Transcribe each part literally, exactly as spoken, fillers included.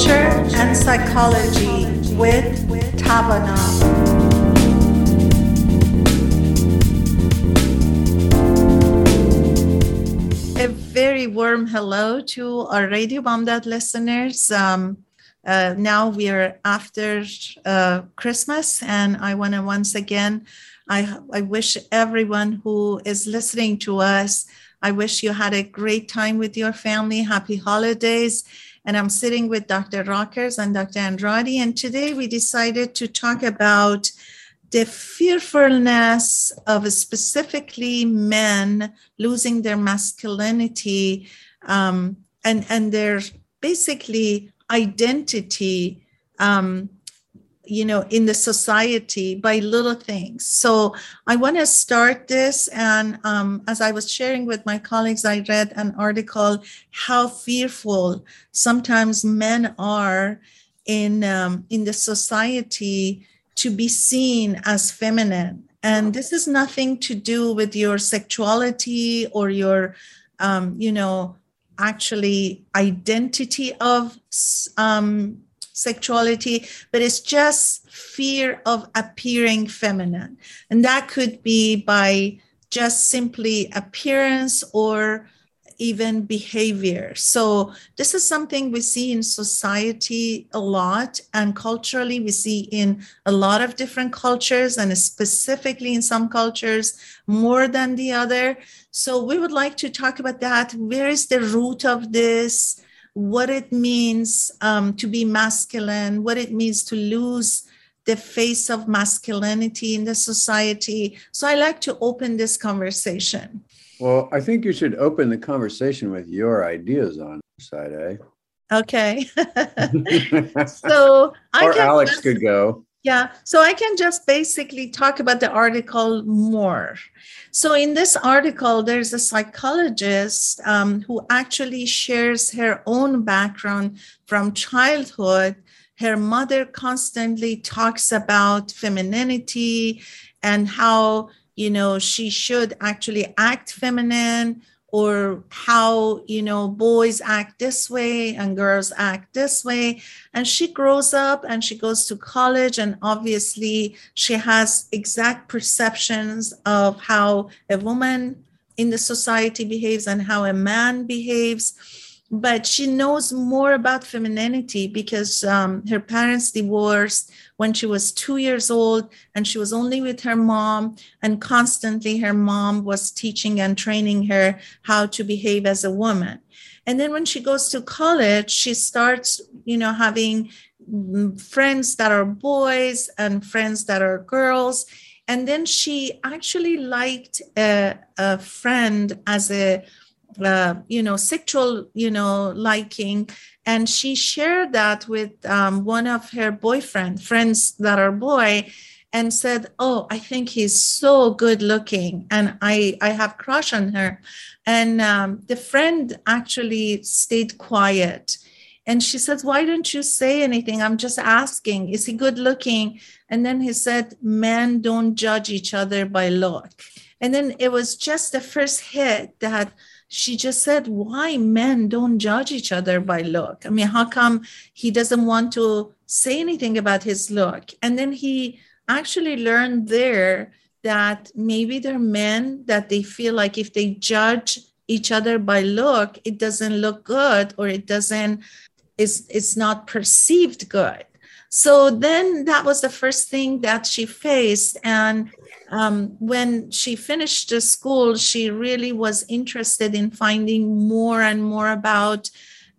Culture and Psychology with Tabana. A very warm hello to our Radio Bomb Dad listeners. Um, uh, now we are after uh, Christmas, and I want to once again, I, I wish everyone who is listening to us, I wish you had a great time with your family. Happy holidays. And I'm sitting with Doctor Rockers and Doctor Andrade. And today we decided to talk about the fearfulness of specifically men losing their masculinity um, and, and their basically identity, um, you know, in the society by little things. So I want to start this. And um, as I was sharing with my colleagues, I read an article, how fearful sometimes men are in, um, in the society to be seen as feminine. And this is nothing to do with your sexuality or your, um, you know, actually identity of um sexuality, but it's just fear of appearing feminine. And that could be by just simply appearance or even behavior. So this is something we see in society a lot, and culturally we see in a lot of different cultures, and specifically in some cultures more than the other. So we would like to talk about that. Where is the root of this? What it means um, to be masculine, what it means to lose the face of masculinity in the society. So I like to open this conversation. Well, I think you should open the conversation with your ideas on Saideh. Okay. so I or can Alex just, could go. Yeah. So I can just basically talk about the article more. So in this article, there's a psychologist um, who actually shares her own background from childhood. Her mother constantly talks about femininity and how, you know, she should actually act feminine, or how, you know, boys act this way and girls act this way. And she grows up and she goes to college, and obviously she has exact perceptions of how a woman in the society behaves and how a man behaves. But she knows more about femininity because um, her parents divorced when she was two years old, and she was only with her mom, and constantly her mom was teaching and training her how to behave as a woman. And then when she goes to college, she starts, you know, having friends that are boys and friends that are girls. And then she actually liked a, a friend as a, uh, you know, sexual, you know, liking. And she shared that with um, one of her boyfriend friends that are boy, and said, oh, I think he's so good looking, and I, I have crush on her. And um, the friend actually stayed quiet. And she said, why don't you say anything? I'm just asking, is he good looking? And then he said, men don't judge each other by look. And then it was just the first hit that she just said, why men don't judge each other by look? I mean, how come he doesn't want to say anything about his look? And then he actually learned there that maybe there are men that they feel like if they judge each other by look, it doesn't look good, or it doesn't, it's, it's not perceived good. So then that was the first thing that she faced. And um, when she finished the school, she really was interested in finding more and more about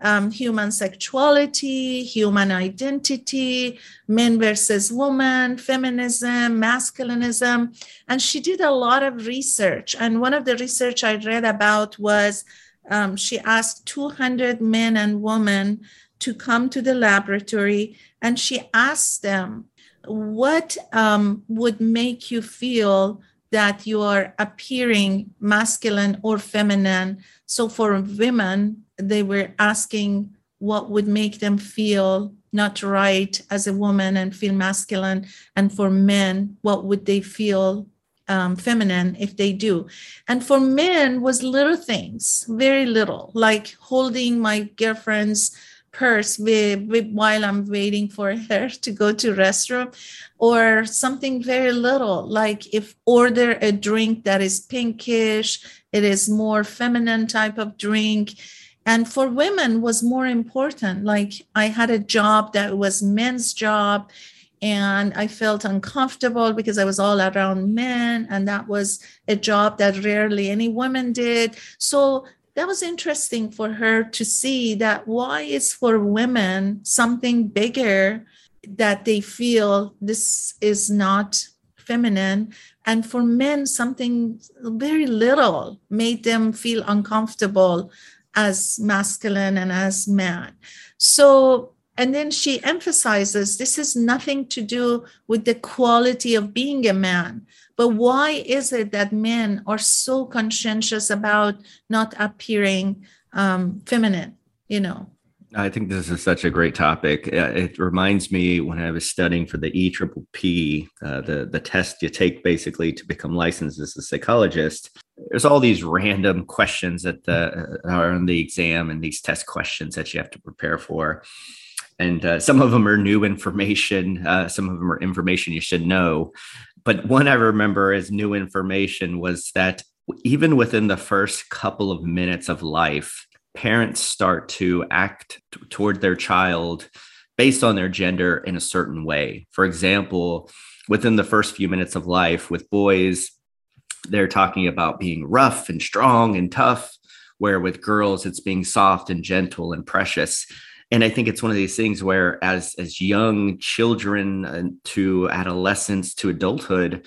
um, human sexuality, human identity, men versus women, feminism, masculinism. And she did a lot of research. And one of the research I read about was um, she asked two hundred men and women to come to the laboratory, and she asked them, what um, would make you feel that you are appearing masculine or feminine? So for women, they were asking what would make them feel not right as a woman and feel masculine. And for men, what would they feel um, feminine if they do? And for men was little things, very little, like holding my girlfriend's purse with, with, while I'm waiting for her to go to restroom, or something very little, like if order a drink that is pinkish, it is more feminine type of drink. And for women was more important. Like I had a job that was men's job, and I felt uncomfortable because I was all around men, and that was a job that rarely any women did. So that was interesting for her to see that why is for women something bigger that they feel this is not feminine, and for men something very little made them feel uncomfortable as masculine and as man. So, and then she emphasizes this is nothing to do with the quality of being a man, but why is it that men are so conscientious about not appearing um, feminine, you know? I think this is such a great topic. It reminds me when I was studying for the E P P P, uh, the, the test you take basically to become licensed as a psychologist. There's all these random questions that the, are on the exam and these test questions that you have to prepare for. And uh, some of them are new information. Uh, some of them are information you should know. But one I remember as new information was that even within the first couple of minutes of life, parents start to act t- toward their child based on their gender in a certain way. For example, within the first few minutes of life with boys, they're talking about being rough and strong and tough, where with girls, it's being soft and gentle and precious. And I think it's one of these things where as, as young children to adolescence to adulthood,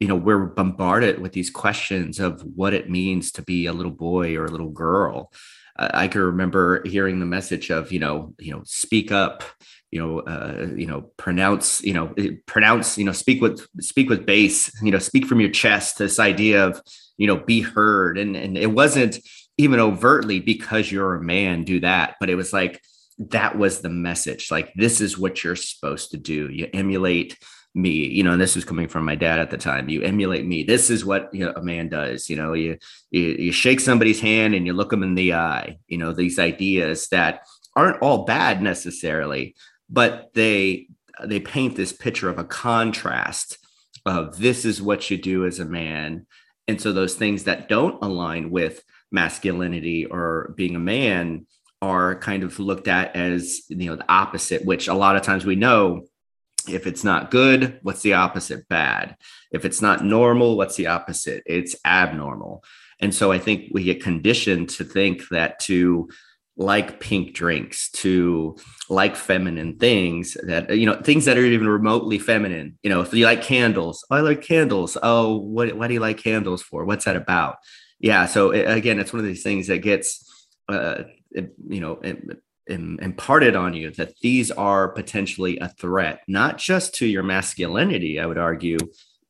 you know, we're bombarded with these questions of what it means to be a little boy or a little girl. Uh, I can remember hearing the message of, you know, you know, speak up, you know, uh, you know, pronounce, you know, pronounce, you know, speak with, speak with bass, you know, speak from your chest, this idea of, you know, be heard. And, and it wasn't even overtly because you're a man, do that. But it was like, that was the message. Like, this is what you're supposed to do. You emulate me, you know, and this was coming from my dad at the time. You emulate me. This is what, you know, a man does. You know, you, you, you shake somebody's hand and you look them in the eye, you know, these ideas that aren't all bad necessarily, but they, they paint this picture of a contrast of this is what you do as a man. And so those things that don't align with masculinity or being a man are kind of looked at as, you know, the opposite, which a lot of times we know if it's not good, what's the opposite? Bad. If it's not normal, what's the opposite? It's abnormal. And so I think we get conditioned to think that to like pink drinks, to like feminine things that, you know, things that are even remotely feminine, you know, if you like candles, oh, I like candles. Oh, what, why do you like candles for? What's that about? Yeah. So it, again, it's one of these things that gets, uh, you know, imparted on you that these are potentially a threat, not just to your masculinity, I would argue,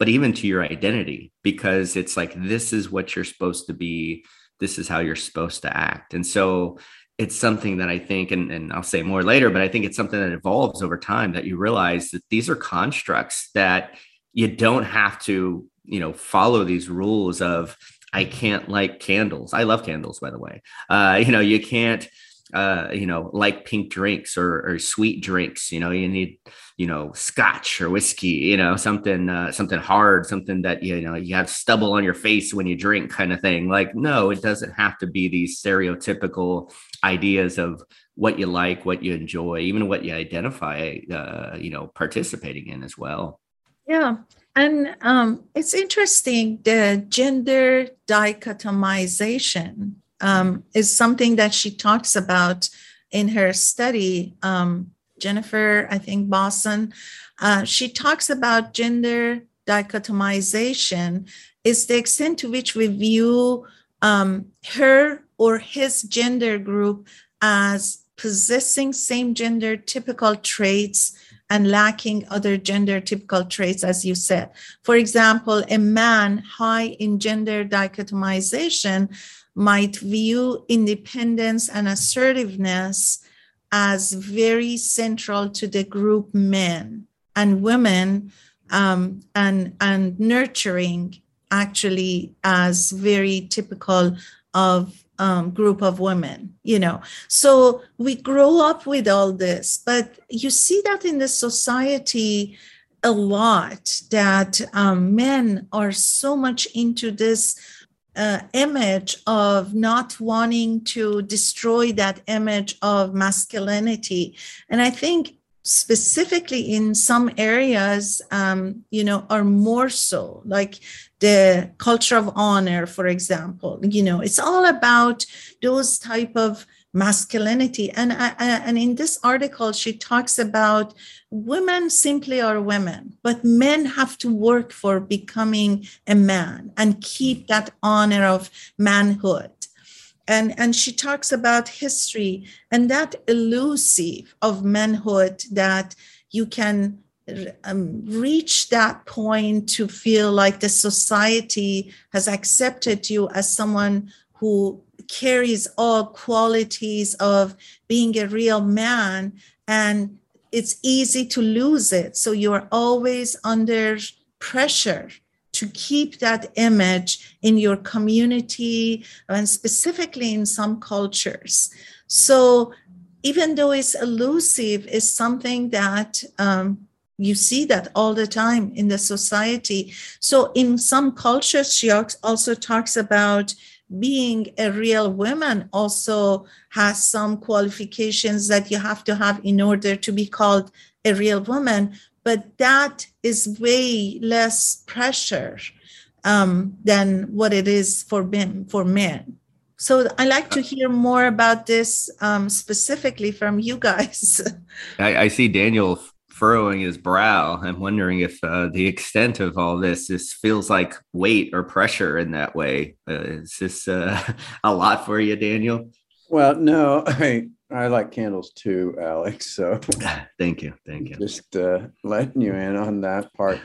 but even to your identity, because it's like, this is what you're supposed to be. This is how you're supposed to act. And so it's something that I think, and, and I'll say more later, but I think it's something that evolves over time that you realize that these are constructs that you don't have to, you know, follow these rules of, I can't like candles. I love candles, by the way. Uh, you know, you can't, uh, you know, like pink drinks or, or sweet drinks. You know, you need, you know, scotch or whiskey. You know, something, uh, something hard, something that you know you have stubble on your face when you drink, kind of thing. Like, no, it doesn't have to be these stereotypical ideas of what you like, what you enjoy, even what you identify, uh, you know, participating in as well. Yeah. And um, it's interesting, the gender dichotomization um, is something that she talks about in her study. Um, Jennifer, I think, Bosson, uh, she talks about gender dichotomization is the extent to which we view um, her or his gender group as possessing same gender typical traits and lacking other gender typical traits, as you said. For example, a man high in gender dichotomization might view independence and assertiveness as very central to the group men and women, um, and, and nurturing actually as very typical of um, group of women, you know. So we grow up with all this, but you see that in the society a lot, that um, men are so much into this uh, image of not wanting to destroy that image of masculinity. And I think specifically in some areas, um, you know, are more so, like the culture of honor, for example. You know, it's all about those type of masculinity. And I, I, and in this article, she talks about women simply are women, but men have to work for becoming a man and keep that honor of manhood. And, and she talks about history and that elusive of manhood, that you can um, reach that point to feel like the society has accepted you as someone who carries all qualities of being a real man, and it's easy to lose it. So you are always under pressure to keep that image in your community and specifically in some cultures. So even though it's elusive, it's something that um, you see that all the time in the society. So in some cultures, she also talks about being a real woman also has some qualifications that you have to have in order to be called a real woman. But that is way less pressure um, than what it is for men, for men. So I like to hear more about this um, specifically from you guys. I, I see Daniel furrowing his brow. I'm wondering if uh, the extent of all this, this feels like weight or pressure in that way. Uh, is this uh, a lot for you, Daniel? Well, no, I mean, I like candles too, Alex. So thank you. Thank you. Just uh, letting you in on that part.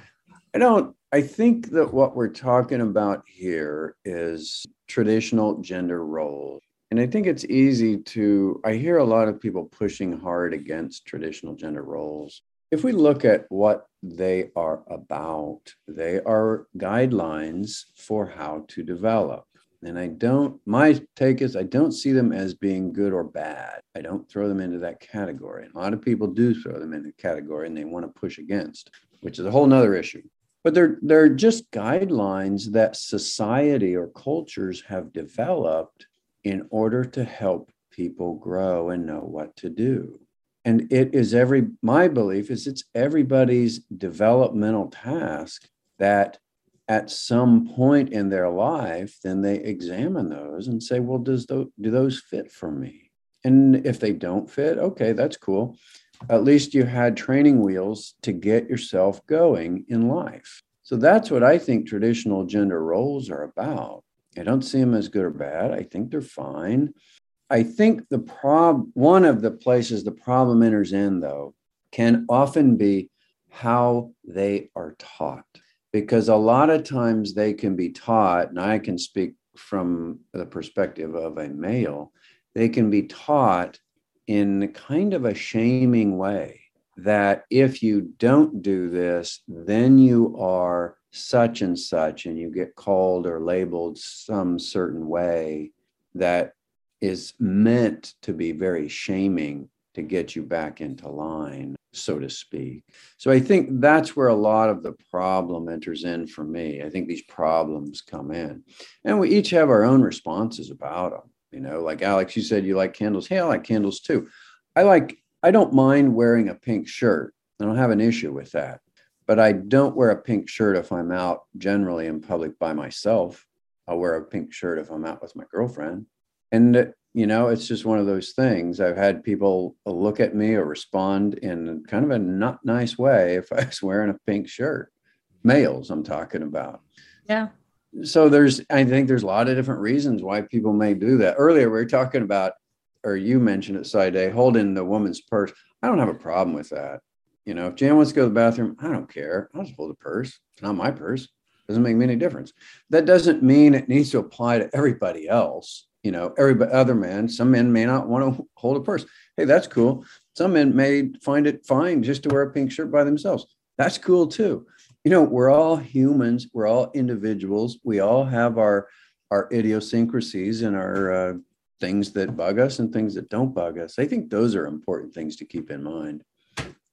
I don't, I think that what we're talking about here is traditional gender roles. And I think it's easy to, I hear a lot of people pushing hard against traditional gender roles. If we look at what they are about, they are guidelines for how to develop. And I don't, my take is I don't see them as being good or bad. I don't throw them into that category. And a lot of people do throw them into the category and they want to push against, which is a whole nother issue. But they're, they're just guidelines that society or cultures have developed in order to help people grow and know what to do. And it is every, my belief is it's everybody's developmental task that at some point in their life, then they examine those and say, well, does those, do those fit for me? And if they don't fit, okay, that's cool. At least you had training wheels to get yourself going in life. So that's what I think traditional gender roles are about. I don't see them as good or bad. I think they're fine. I think the prob- one of the places the problem enters in, though, can often be how they are taught. Because a lot of times they can be taught, and I can speak from the perspective of a male, they can be taught in kind of a shaming way that if you don't do this, then you are such and such, and you get called or labeled some certain way that is meant to be very shaming to get you back into line, so to speak. So I think that's where a lot of the problem enters in for me. I think these problems come in. And we each have our own responses about them. You know, like Alex, you said you like candles. Hey, I like candles too. I like, I don't mind wearing a pink shirt. I don't have an issue with that. But I don't wear a pink shirt if I'm out generally in public by myself. I'll wear a pink shirt if I'm out with my girlfriend. And you know, it's just one of those things. I've had people look at me or respond in kind of a not nice way if I was wearing a pink shirt. Males, I'm talking about. Yeah. So there's, I think there's a lot of different reasons why people may do that. Earlier, we were talking about, or you mentioned it, Saideh, holding the woman's purse. I don't have a problem with that. You know, if Jan wants to go to the bathroom, I don't care. I'll just hold the purse. It's not my purse. Doesn't make me any difference. That doesn't mean it needs to apply to everybody else. You know, every other man, some men may not want to hold a purse. Hey, that's cool. Some men may find it fine just to wear a pink shirt by themselves. That's cool too. You know, we're all humans. We're all individuals. We all have our our idiosyncrasies and our uh, things that bug us and things that don't bug us. I think those are important things to keep in mind.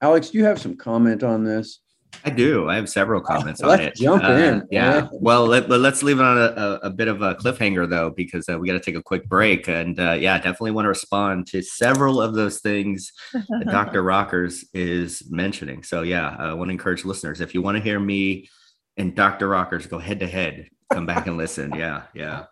Alex, do you have some comment on this? I do. I have several comments oh, on it. Jump uh, in. Yeah. yeah. Well, let, let's leave it on a, a bit of a cliffhanger, though, because uh, we got to take a quick break. And uh, yeah, definitely want to respond to several of those things that Doctor Rockers is mentioning. So yeah, I want to encourage listeners, if you want to hear me and Doctor Rockers go head to head, come back and listen. Yeah. Yeah.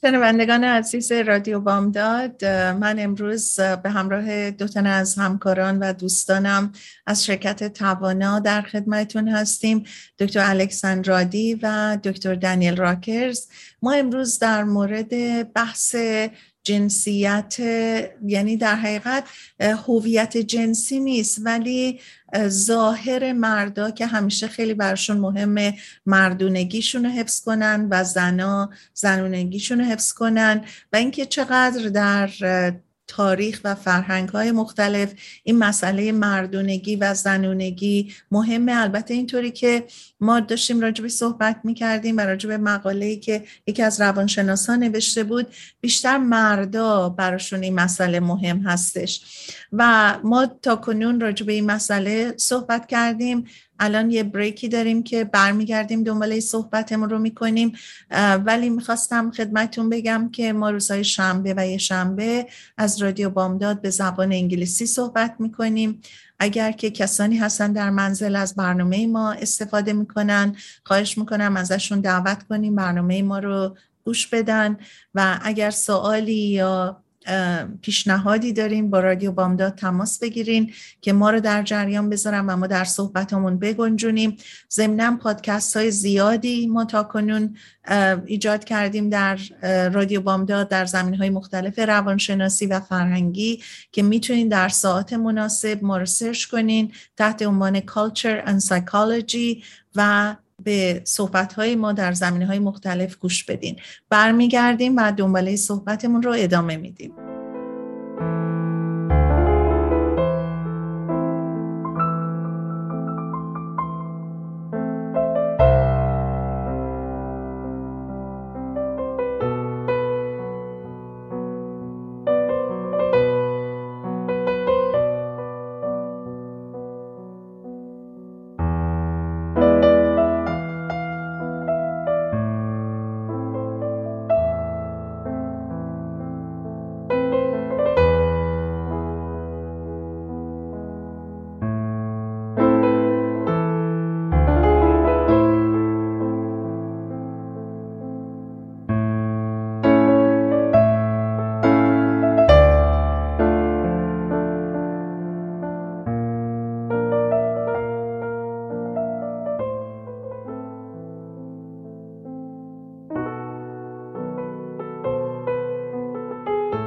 شنوندگان عزیز رادیو بام داد، من امروز به همراه دو تن از همکاران و دوستانم از شرکت توانا در خدمتتون هستیم، دکتر الکس اندرادی و دکتر دنیل راکرز. ما امروز در مورد بحث جنسیت، یعنی در حقیقت هویت جنسی نیست ولی ظاهر مردا که همیشه خیلی برشون مهمه مردونگیشون رو حفظ کنن و زنا زنونگیشون رو حفظ کنن و اینکه چقدر در تاریخ و فرهنگ‌های مختلف این مسئله مردونگی و زنونگی مهمه. البته اینطوری که ما داشتیم راجبی صحبت می‌کردیم و راجب مقاله‌ای که یکی از روانشناسان نوشته بود، بیشتر مردا براشون این مسئله مهم هستش و ما تا کنون راجب این مسئله صحبت کردیم. الان یه بریکی داریم که برمیگردیم دنباله صحبتمون رو میکنیم، ولی میخواستم خدمتون بگم که ما روزهای شنبه و یه شنبه از رادیو بامداد به زبان انگلیسی صحبت میکنیم. اگر که کسانی هستن در منزل از برنامه ما استفاده میکنن، خواهش میکنم ازشون دعوت کنیم برنامه ما رو گوش بدن و اگر سوالی یا پیشنهادی دارین با رادیو بامداد تماس بگیرین که ما رو در جریان بذارن و ما در صحبتمون بگنجونیم. ضمناً پادکست های زیادی ما تا کنون ایجاد کردیم در رادیو بامداد در زمینهای مختلف روانشناسی و فرهنگی که میتونین در ساعت مناسب ما رو سرچ کنین تحت عنوان Culture and Psychology و به صحبت‌های ما در زمینه‌های مختلف گوش بدین. برمیگردیم و دنباله صحبتمون رو ادامه میدیم.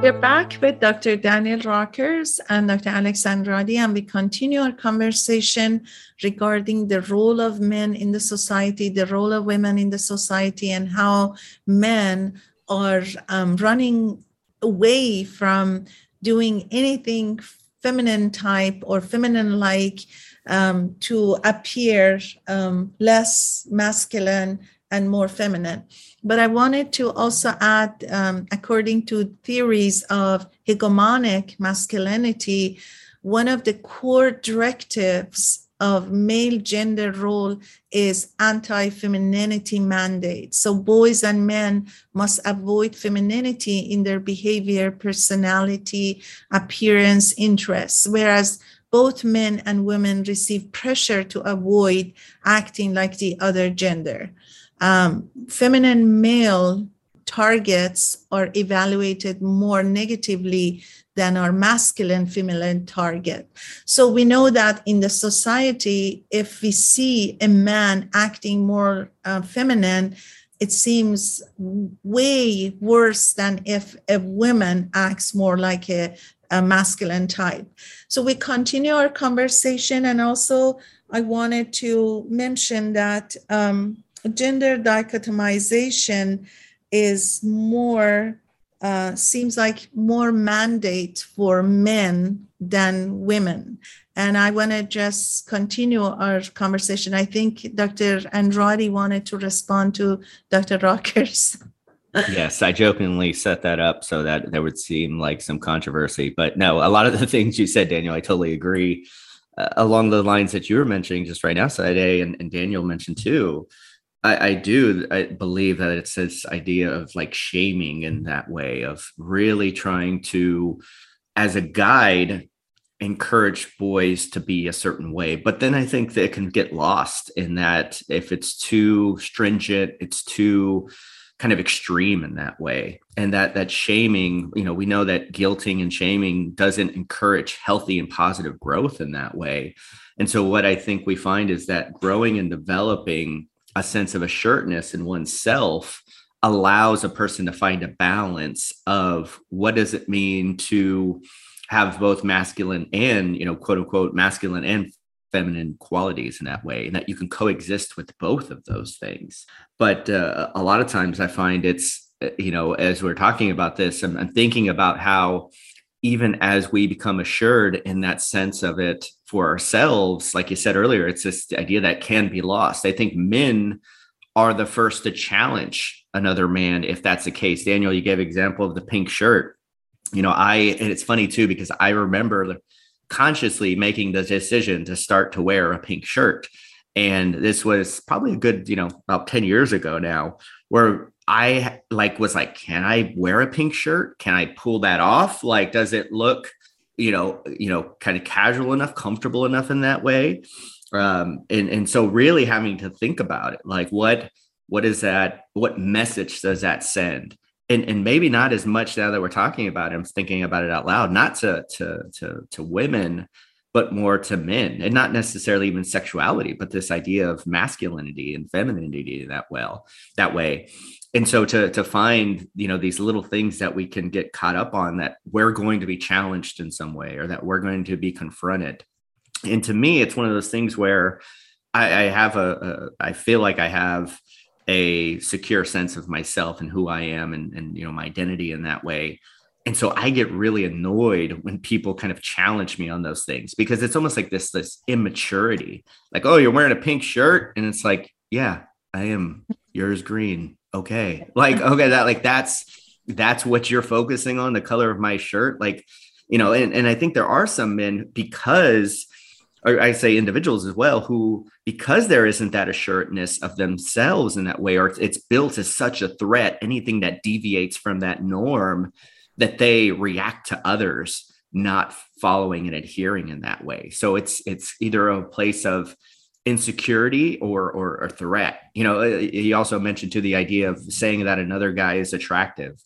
We're back with Doctor Daniel Rockers and Doctor Alex Andrade, and we continue our conversation regarding the role of men in the society, the role of women in the society, and how men are um, running away from doing anything feminine type or feminine-like um, to appear um, less masculine and more feminine. But I wanted to also add, um, according to theories of hegemonic masculinity, one of the core directives of male gender role is anti-femininity mandate. So boys and men must avoid femininity in their behavior, personality, appearance, interests, whereas both men and women receive pressure to avoid acting like the other gender. Um, feminine male targets are evaluated more negatively than our masculine feminine target. So we know that in the society, if we see a man acting more uh, feminine, it seems way worse than if a woman acts more like a, a masculine type. So we continue our conversation. And also I wanted to mention that, um, gender dichotomization is more, uh, seems like more mandate for men than women. And I want to just continue our conversation. I think Doctor Andrade wanted to respond to Doctor Rockers. Yes, I jokingly set that up so that there would seem like some controversy. But no, a lot of the things you said, Daniel, I totally agree. Uh, along the lines that you were mentioning just right now, Saideh, and, and Daniel mentioned too, I, I do I believe that it's this idea of like shaming in that way of really trying to, as a guide, encourage boys to be a certain way. But then I think that it can get lost in that if it's too stringent, it's too kind of extreme in that way. And that that shaming, you know, we know that guilting and shaming doesn't encourage healthy and positive growth in that way. And so what I think we find is that growing and developing a sense of assuredness in oneself allows a person to find a balance of what does it mean to have both masculine and, you know, quote unquote, masculine and feminine qualities in that way, and that you can coexist with both of those things. But uh, a lot of times I find it's, you know, as we're talking about this, I'm, I'm thinking about how even as we become assured in that sense of it for ourselves, like you said earlier, it's this idea that can be lost. I think men are the first to challenge another man if that's the case. Daniel, you gave an example of the pink shirt. You know, I, and it's funny too, because I remember consciously making the decision to start to wear a pink shirt. And this was probably a good, you know, about ten years ago now, where I like was like, can I wear a pink shirt? Can I pull that off? Like, does it look, you know, you know, kind of casual enough, comfortable enough in that way? Um, and, and so really having to think about it, like what, what is that? What message does that send? And, and maybe not as much now that we're talking about it, I'm thinking about it out loud, not to, to, to, to women, but more to men, and not necessarily even sexuality, but this idea of masculinity and femininity that well, that way. And so to, to find, you know, these little things that we can get caught up on that we're going to be challenged in some way, or that we're going to be confronted. And to me, it's one of those things where I, I have a, a, I feel like I have a secure sense of myself and who I am and, and, you know, my identity in that way. And so I get really annoyed when people kind of challenge me on those things, because it's almost like this, this immaturity, like, oh, you're wearing a pink shirt. And it's like, yeah, I am. Yours green. Okay. Like, okay. That like, that's, that's what you're focusing on, the color of my shirt. Like, you know, and, and I think there are some men, because I say individuals as well, who, because there isn't that assuredness of themselves in that way, or it's built as such a threat, anything that deviates from that norm, that they react to others not following and adhering in that way. So it's it's either a place of insecurity or or, or threat. You know, you also mentioned too the idea of saying that another guy is attractive.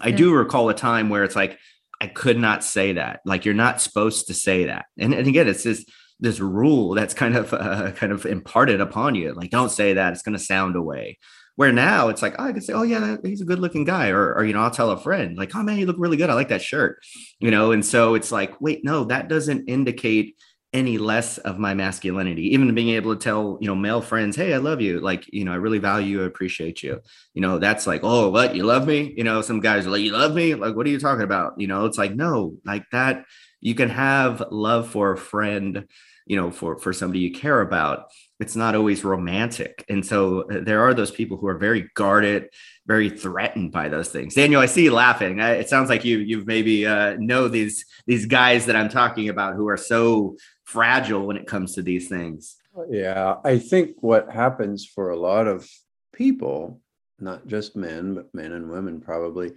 I yeah. do recall a time where it's like, I could not say that. Like, you're not supposed to say that. And, and again, it's this this rule that's kind of uh, kind of imparted upon you. Like, don't say that, it's going to sound away. Where now it's like, oh, I could say, oh yeah, he's a good looking guy. Or, or, you know, I'll tell a friend like, oh man, you look really good. I like that shirt, you know? And so it's like, wait, no, that doesn't indicate any less of my masculinity, even being able to tell, you know, male friends, hey, I love you. Like, you know, I really value you. I appreciate you. You know, that's like, oh, what, you love me? You know, some guys are like, you love me? Like, what are you talking about? You know, it's like, no, like that, you can have love for a friend, you know, for, for somebody you care about. It's not always romantic. And so there are those people who are very guarded, very threatened by those things. Daniel, I see you laughing. I, it sounds like you, you've maybe uh, know these, these guys that I'm talking about who are so fragile when it comes to these things. Yeah. I think what happens for a lot of people, not just men, but men and women probably,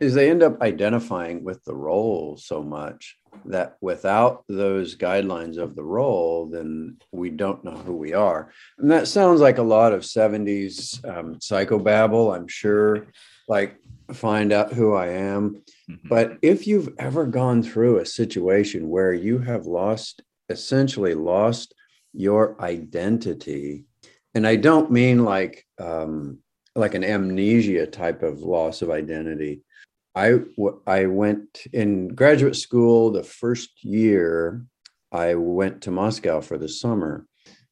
is they end up identifying with the role so much that without those guidelines of the role, then we don't know who we are. And that sounds like a lot of seventies um, psychobabble, I'm sure, like find out who I am. Mm-hmm. But if you've ever gone through a situation where you have lost, essentially lost your identity, and I don't mean like, um, like an amnesia type of loss of identity. I, I went in graduate school the first year, I went to Moscow for the summer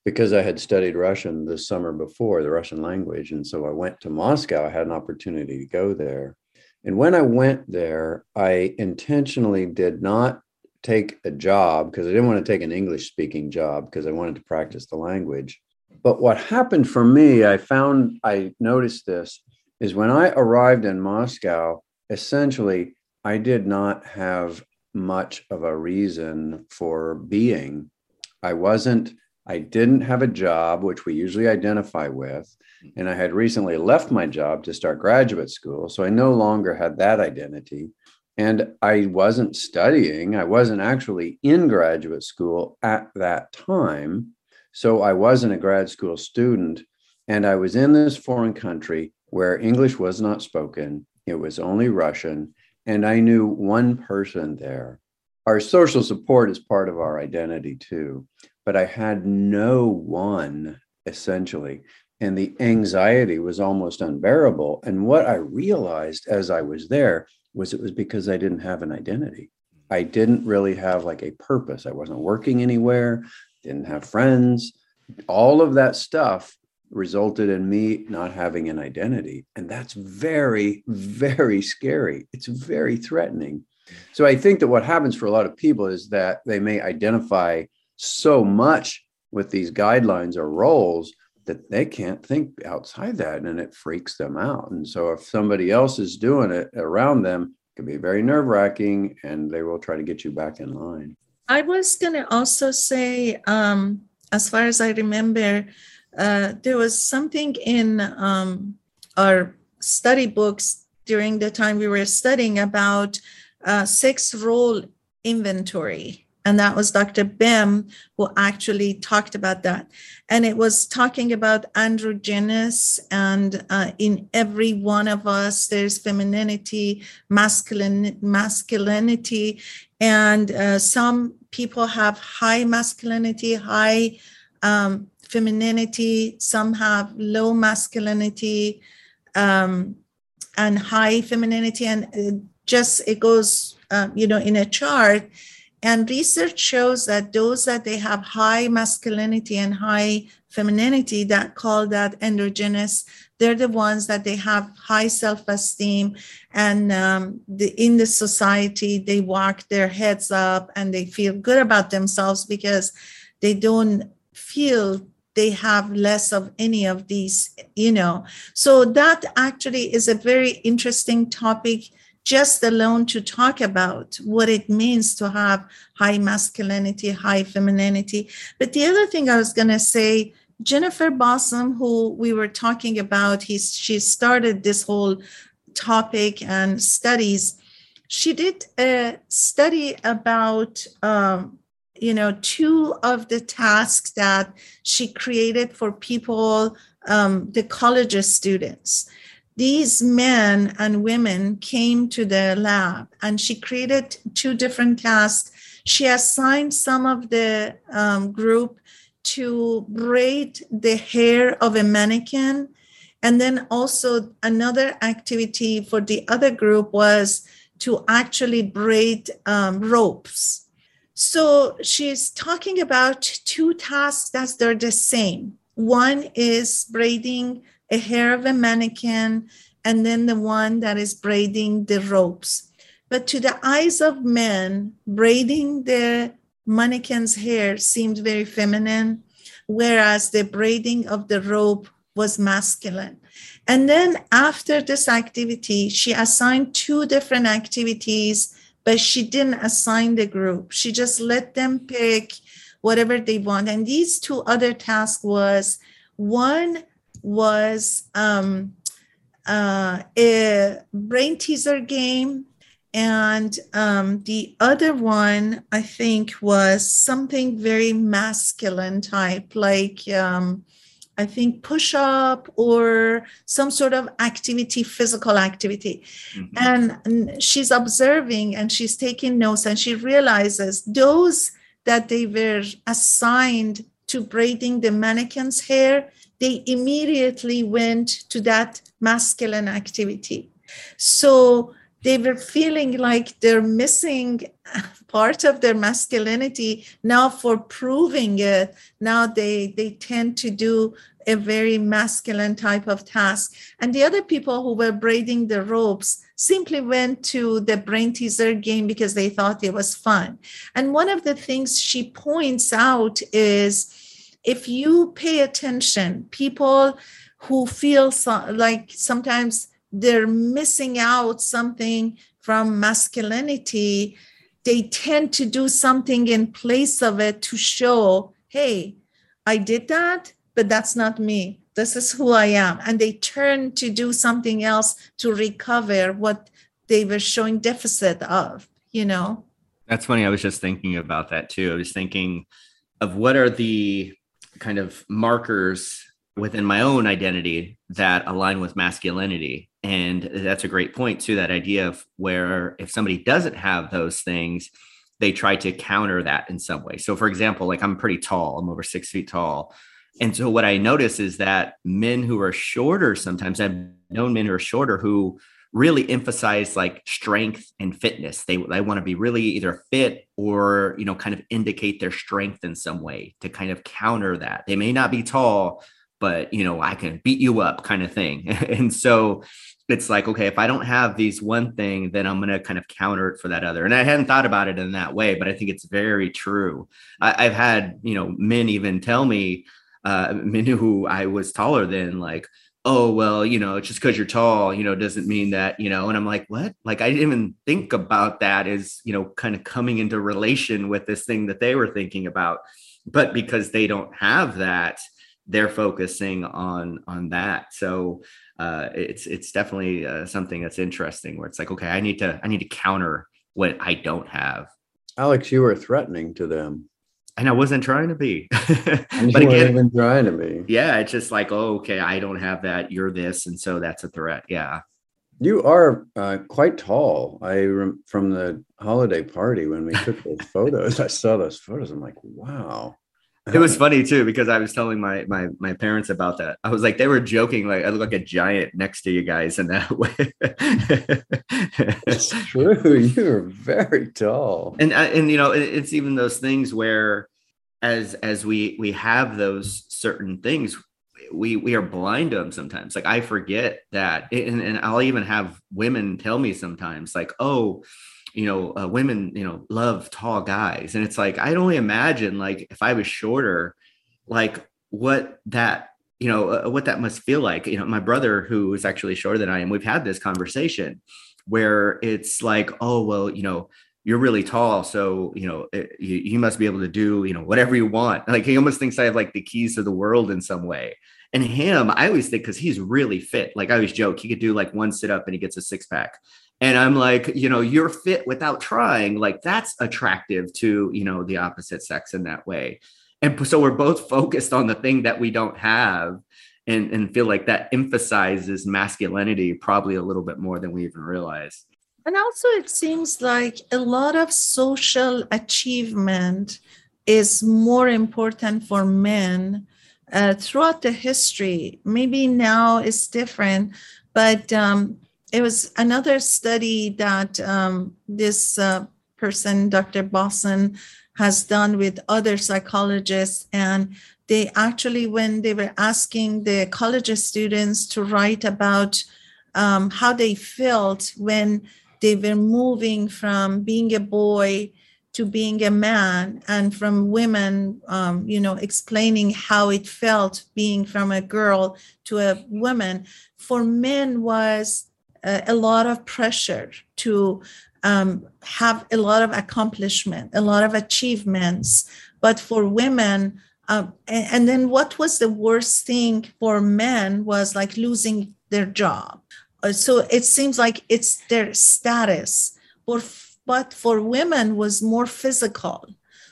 because I had studied Russian the summer before, the Russian language. And so I went to Moscow, I had an opportunity to go there. And when I went there, I intentionally did not take a job because I didn't want to take an English speaking job because I wanted to practice the language. But what happened for me, I found, I noticed this, is when I arrived in Moscow, essentially, I did not have much of a reason for being. I wasn't, I didn't have a job, which we usually identify with. And I had recently left my job to start graduate school. So I no longer had that identity. And I wasn't studying. I wasn't actually in graduate school at that time. So I wasn't a grad school student. And I was in this foreign country where English was not spoken. It was only Russian. And I knew one person there. Our social support is part of our identity too. But I had no one, essentially. And the anxiety was almost unbearable. And what I realized as I was there was it was because I didn't have an identity. I didn't really have like a purpose. I wasn't working anywhere, didn't have friends. All of that stuff resulted in me not having an identity. And that's very, very scary. It's very threatening. So I think that what happens for a lot of people is that they may identify so much with these guidelines or roles that they can't think outside that, and it freaks them out. And so if somebody else is doing it around them, it can be very nerve-wracking, and they will try to get you back in line. I was going to also say, um, as far as I remember, uh, there was something in um, our study books during the time we were studying about uh, sex role inventory. And that was Doctor Bem who actually talked about that. And it was talking about androgynous, and uh, in every one of us, there's femininity, masculine, masculinity. And uh, some people have high masculinity, high um, femininity. Some have low masculinity um, and high femininity. And it just, it goes, uh, you know, in a chart. And research shows that those that they have high masculinity and high femininity, that call that androgynous, they're the ones that they have high self-esteem, and um, the, in the society, they walk their heads up and they feel good about themselves because they don't feel they have less of any of these, you know. So that actually is a very interesting topic just alone to talk about what it means to have high masculinity, high femininity. But the other thing I was going to say, Jennifer Bosson, who we were talking about, he's, she started this whole topic and studies. She did a study about, um, you know, two of the tasks that she created for people, um, the college students. These men and women came to the lab, and she created two different tasks. She assigned some of the um, group to braid the hair of a mannequin. And then also another activity for the other group was to actually braid um, ropes. So she's talking about two tasks that they're the same. One is braiding a hair of a mannequin, and then the one that is braiding the ropes. But to the eyes of men, braiding the mannequin's hair seemed very feminine, whereas the braiding of the rope was masculine. And then after this activity, she assigned two different activities, but she didn't assign the group. She just let them pick whatever they want. And these two other tasks was, one was um, uh, a brain teaser game. And um, the other one, I think, was something very masculine type, like um, I think push-up or some sort of activity, physical activity. Mm-hmm. And, and she's observing and she's taking notes, and she realizes those that they were assigned to braiding the mannequin's hair, they immediately went to that masculine activity. So they were feeling like they're missing part of their masculinity. Now for proving it, now they, they tend to do a very masculine type of task. And the other people who were braiding the ropes simply went to the brain teaser game because they thought it was fun. And one of the things she points out is, if you pay attention, people who feel so, like sometimes they're missing out something from masculinity, they tend to do something in place of it to show, hey, I did that, but that's not me. This is who I am. And they turn to do something else to recover what they were showing deficit of, you know? That's funny. I was just thinking about that too. I was thinking of what are the kind of markers within my own identity that align with masculinity. And that's a great point too, that idea of where if somebody doesn't have those things, they try to counter that in some way. So for example, like I'm pretty tall, I'm over six feet tall. And so what I notice is that men who are shorter, sometimes I've known men who are shorter who really emphasize like strength and fitness. They, they want to be really either fit or, you know, kind of indicate their strength in some way to kind of counter that. They may not be tall, but, you know, I can beat you up kind of thing. And so it's like, okay, if I don't have these one thing, then I'm going to kind of counter it for that other. And I hadn't thought about it in that way, but I think it's very true. I, I've had, you know, men even tell me, uh, men who I was taller than, like, oh, well, you know, just because you're tall, you know, doesn't mean that, you know, and I'm like, what? Like, I didn't even think about that as, you know, kind of coming into relation with this thing that they were thinking about, but because they don't have that, they're focusing on, on that. So uh, it's, it's definitely uh, something that's interesting where it's like, okay, I need to, I need to counter what I don't have. Alex, you were threatening to them. And I wasn't trying to be, but again, even trying to be. Yeah. It's just like, oh, okay, I don't have that. You're this. And so that's a threat. Yeah. You are uh, quite tall. I rem- from the holiday party when we took those photos, I saw those photos. I'm like, wow. It was funny too, because I was telling my, my, my parents about that. I was like, they were joking. Like I look like a giant next to you guys in that way. It's true. You're very tall. And, and, you know, it's even those things where as, as we, we have those certain things, we, we are blind to them sometimes. Like I forget that. And, and I'll even have women tell me sometimes like, oh, you know, uh, women, you know, love tall guys. And it's like, I'd only imagine like if I was shorter, like what that, you know, uh, what that must feel like. You know, my brother who is actually shorter than I am, we've had this conversation where it's like, oh, well, you know, you're really tall. So, you know, it, you, you must be able to do, you know, whatever you want. Like he almost thinks I have like the keys to the world in some way. And him, I always think, cause he's really fit. Like I always joke, he could do like one sit up and he gets a six pack. And I'm like, you know, you're fit without trying. Like that's attractive to, you know, the opposite sex in that way. And so we're both focused on the thing that we don't have and, and feel like that emphasizes masculinity probably a little bit more than we even realize. And also it seems like a lot of social achievement is more important for men uh, throughout the history. Maybe now it's different, but um it was another study that um, this uh, person, Doctor Bosson, has done with other psychologists. And they actually, when they were asking the college students to write about um, how they felt when they were moving from being a boy to being a man, and from women, um, you know, explaining how it felt being from a girl to a woman, for men was a lot of pressure to um, have a lot of accomplishment, a lot of achievements. But for women, uh, and, and then what was the worst thing for men was like losing their job. So it seems like it's their status, or, but for women was more physical.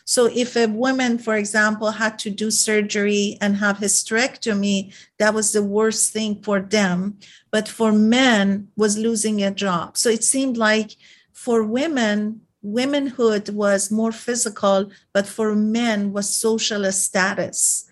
So if a woman, for example, had to do surgery and have hysterectomy, that was the worst thing for them. But for men was losing a job. So it seemed like for women, womanhood was more physical, but for men was social status.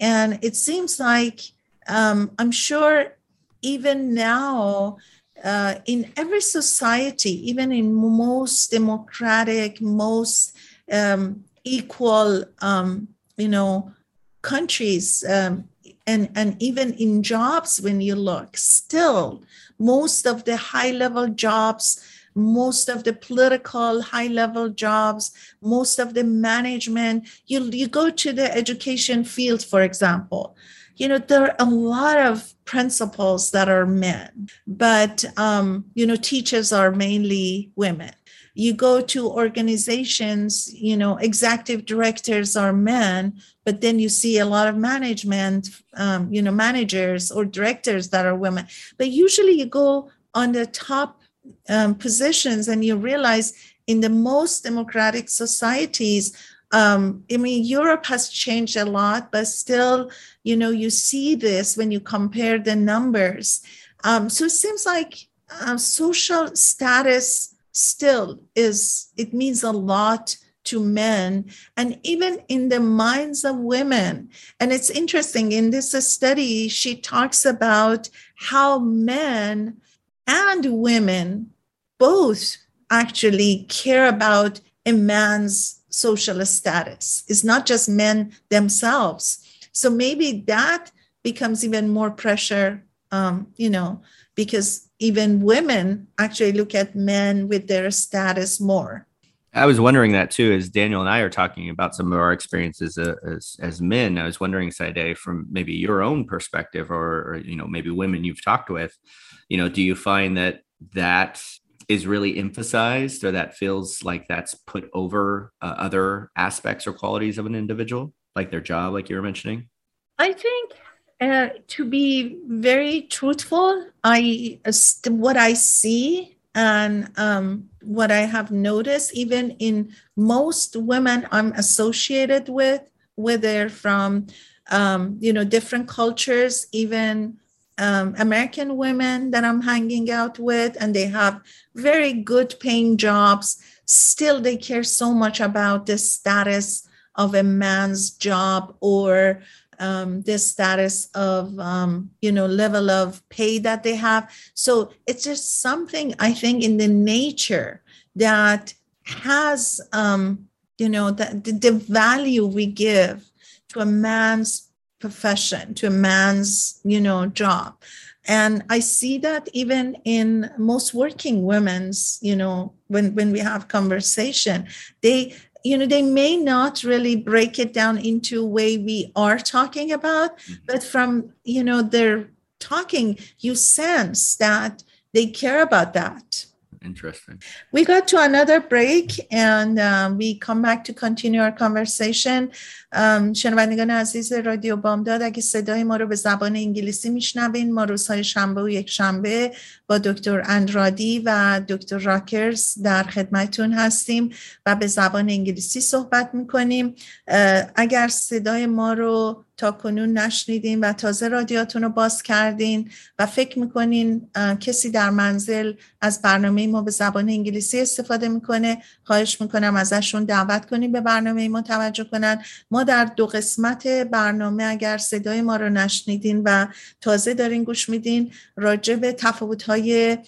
And it seems like um, I'm sure even now, uh, in every society, even in most democratic, most um, equal, um, you know, countries, um, and, and even in jobs, when you look, still most of the high level jobs, most of the political high level jobs, most of the management, you, you go to the education field, for example, you know, there are a lot of principals that are men, but, um, you know, teachers are mainly women. You go to organizations, you know, executive directors are men, but then you see a lot of management, um, you know, managers or directors that are women. But usually you go on the top um, positions and you realize in the most democratic societies, Um, I mean, Europe has changed a lot, but still, you know, you see this when you compare the numbers. Um, so it seems like uh, social status still is, it means a lot to men and even in the minds of women. And it's interesting, in this study, she talks about how men and women both actually care about a man's social status. It's not just men themselves. So maybe that becomes even more pressure, um, you know, because even women actually look at men with their status more. I was wondering that too, as Daniel and I are talking about some of our experiences uh, as, as men. I was wondering, Saideh, from maybe your own perspective or, or, you know, maybe women you've talked with, you know, do you find that that is really emphasized or that feels like that's put over uh, other aspects or qualities of an individual, like their job, like you were mentioning? I think uh, to be very truthful, I uh, st- what I see and um, what I have noticed, even in most women I'm associated with, whether from, um, you know, different cultures, even Um, American women that I'm hanging out with, and they have very good paying jobs. Still, they care so much about the status of a man's job or um, the status of, um, you know, level of pay that they have. So it's just something I think in the nature that has, um, you know, that the, the value we give to a man's profession, to a man's, you know, job. And I see that even in most working women's, you know, when, when we have conversation, they, you know, they may not really break it down into way we are talking about, mm-hmm. but from, you know, their talking, you sense that they care about that. Interesting. We got to another break and um, we come back to continue our conversation. um, شنوندگان عزیز رادیو بام داد، اگه صدای ما رو به زبان انگلیسی میشنوین، ما روزهای شنبه و یک شنبه با دکتر اندرادی و دکتر راکرز در خدمتتون هستیم و به زبان انگلیسی صحبت میکنیم. اگر صدای ما رو تا کنون نشنیدین و تازه رادیاتون رو باز کردین و فکر میکنین کسی در منزل از برنامه ما به زبان انگلیسی استفاده میکنه، خواهش میکنم ازشون دعوت کنین به برنامه ما توجه کنن. ما در دو قسمت برنامه، اگر صدای ما رو نشنیدین و تازه دارین گوش میدین، راجع به تفاوت‌های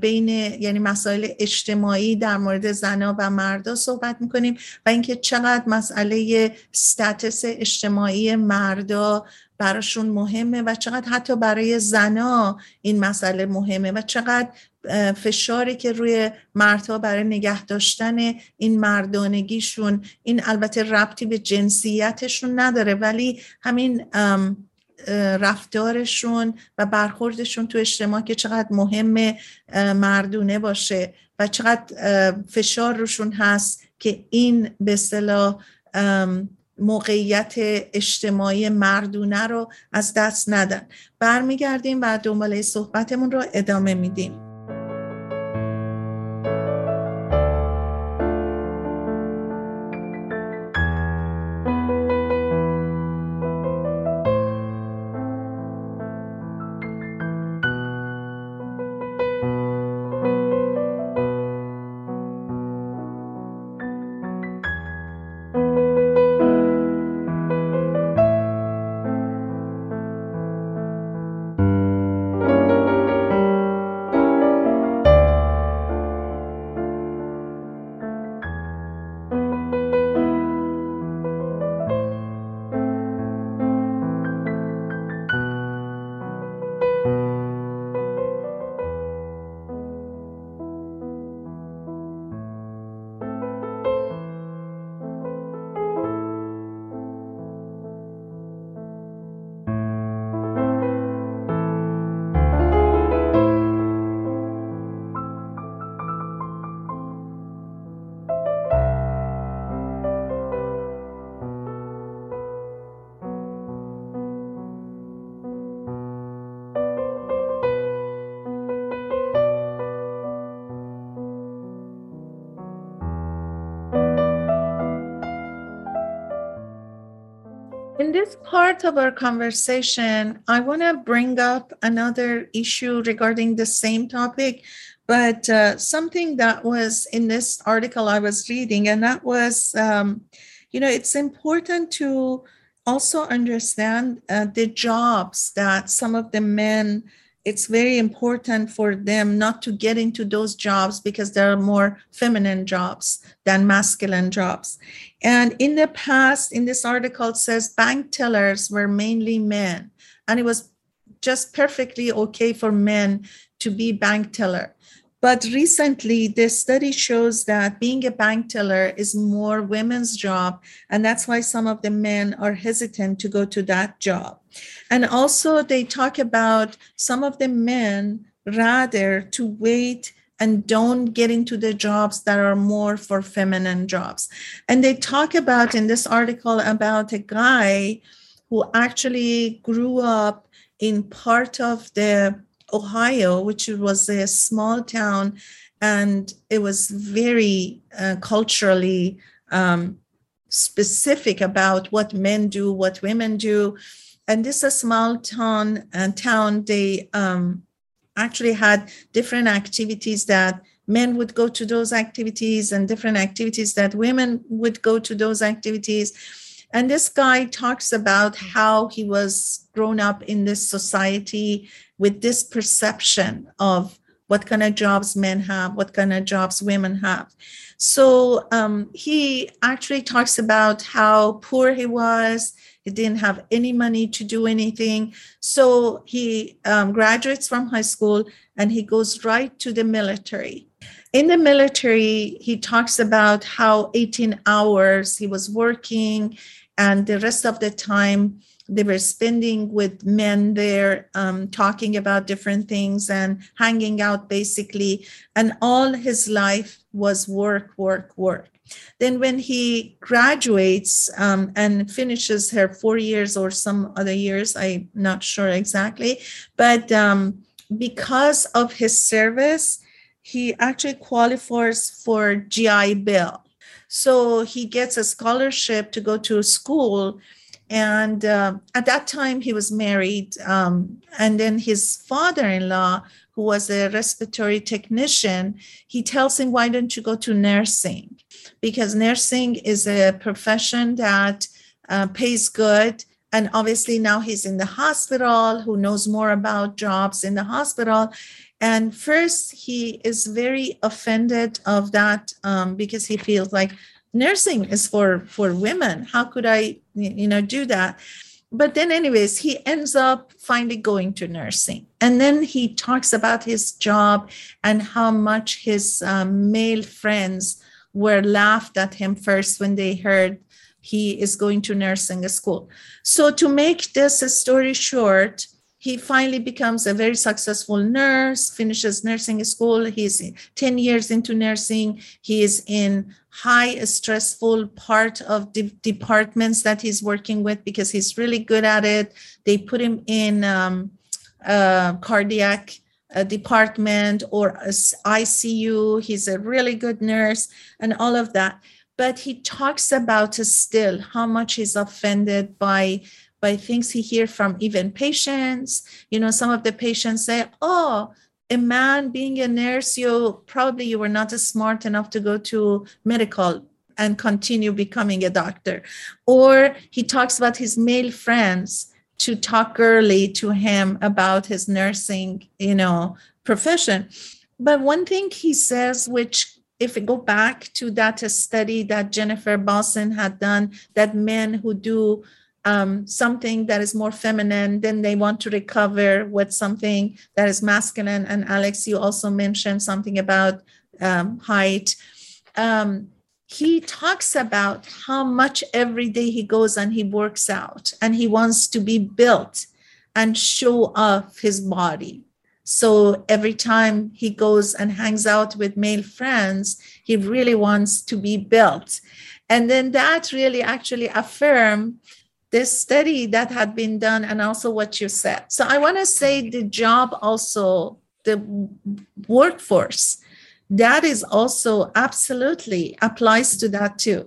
بین یعنی مسائل اجتماعی در مورد زن‌ها و مردها صحبت میکنیم و اینکه چقدر مسئله استاتوس اجتماعی مردا براشون مهمه و چقدر حتی برای زن‌ها این مسئله مهمه و چقدر فشاری که روی مردها برای نگه داشتن این مردانگیشون، این البته ربطی به جنسیتشون نداره ولی همین رفتارشون و برخوردشون تو اجتماع که چقدر مهم مردونه باشه و چقدر فشار روشون هست که این به اصطلاح موقعیت اجتماعی مردونه رو از دست ندن. برمیگردیم و دنباله صحبتمون رو ادامه میدیم. In this part of our conversation, I want to bring up another issue regarding the same topic, but uh, something that was in this article I was reading, and that was, um, you know, it's important to also understand uh, the jobs that some of the men, it's very important for them not to get into those jobs because there are more feminine jobs than masculine jobs. And in the past, in this article, it says bank tellers were mainly men, and it was just perfectly okay for men to be bank teller. But recently, this study shows that being a bank teller is more women's job, and that's why some of the men are hesitant to go to that job. And also, they talk about some of the men rather to wait and don't get into the jobs that are more for feminine jobs. And they talk about in this article about a guy who actually grew up in part of the Ohio, which was a small town, and it was very uh, culturally um, specific about what men do, what women do. And this is a small town, and town they um, actually had different activities that men would go to those activities and different activities that women would go to those activities. And this guy talks about how he was grown up in this society with this perception of what kind of jobs men have, what kind of jobs women have. So um, he actually talks about how poor he was. He didn't have any money to do anything. So he um, graduates from high school and he goes right to the military. In the military, he talks about how eighteen hours he was working, and the rest of the time they were spending with men there, um, talking about different things and hanging out basically. And all his life was work, work, work. Then when he graduates um, and finishes her four years or some other years, I'm not sure exactly, but um, because of his service, he actually qualifies for G I Bill. So he gets a scholarship to go to school. And uh, at that time, he was married. Um, and then his father-in-law, who was a respiratory technician, he tells him, why don't you go to nursing? Because nursing is a profession that uh, pays good. And obviously now he's in the hospital, who knows more about jobs in the hospital. And first, he is very offended of that um, because he feels like nursing is for, for women. How could I, you know, do that? But then anyways, he ends up finally going to nursing. And then he talks about his job and how much his um, male friends were laughed at him first when they heard he is going to nursing school. So to make this story short, he finally becomes a very successful nurse, finishes nursing school. He's ten years into nursing. He is in high stressful part of the departments that he's working with because he's really good at it. They put him in um, uh, cardiac uh, department or I C U. He's a really good nurse and all of that. But he talks about uh, still how much he's offended by by things he hears from even patients. You know, some of the patients say, oh, a man being a nurse, you probably you were not smart enough to go to medical and continue becoming a doctor. Or he talks about his male friends to talk girly to him about his nursing, you know, profession. But one thing he says, which if we go back to that study that Jennifer Bosson had done, that men who do Um, something that is more feminine, then they want to recover with something that is masculine. And Alex, you also mentioned something about um, height. Um, he talks about how much every day he goes and he works out and he wants to be built and show off his body. So every time he goes and hangs out with male friends, he really wants to be built. And then that really actually affirms this study that had been done and also what you said. So I want to say the job also, the workforce, that is also absolutely applies to that too.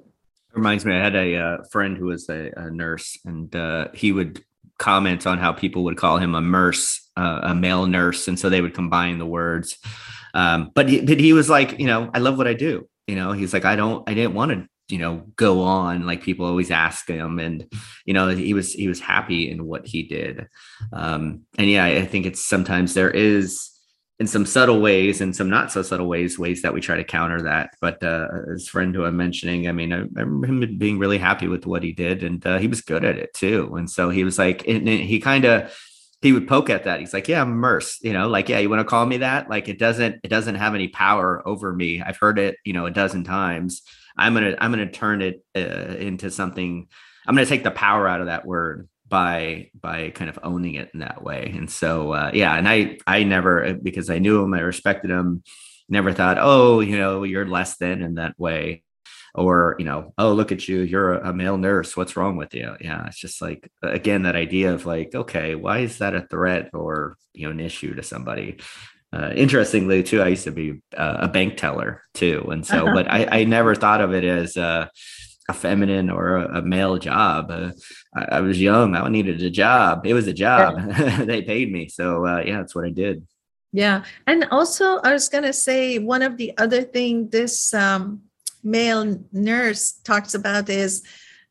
It reminds me, I had a uh, friend who was a, a nurse, and uh, he would comment on how people would call him a nurse, uh, a male nurse. And so they would combine the words. Um, but, he, but he was like, you know, I love what I do. You know, he's like, I don't, I didn't want to, you know, go on like people always ask him. And, you know, he was, he was happy in what he did. Um, and yeah, I think it's sometimes there is, in some subtle ways and some not so subtle ways, ways that we try to counter that. But uh, his friend who I'm mentioning, I mean, I, I remember him being really happy with what he did, and uh, he was good at it too. And so he was like, and he kind of, he would poke at that. He's like, yeah, I'm immersed, you know, like, yeah, you want to call me that? Like, it doesn't, it doesn't have any power over me. I've heard it, you know, a dozen times. I'm going to, I'm going to turn it uh, into something. I'm going to take the power out of that word by by kind of owning it in that way. And so, uh, yeah, and I I never, because I knew him, I respected him, never thought, oh, you know, you're less than in that way. Or, you know, oh, look at you, you're a male nurse, what's wrong with you? Yeah, it's just like, again, that idea of like, okay, why is that a threat or, you know, an issue to somebody? Uh, interestingly, too, I used to be uh, a bank teller, too. And so, uh-huh. but I, I never thought of it as uh a feminine or a male job. Uh, I, I was young. I needed a job. It was a job. Yeah. They paid me. So uh, yeah, that's what I did. Yeah. And also I was going to say, one of the other thing this um, male nurse talks about is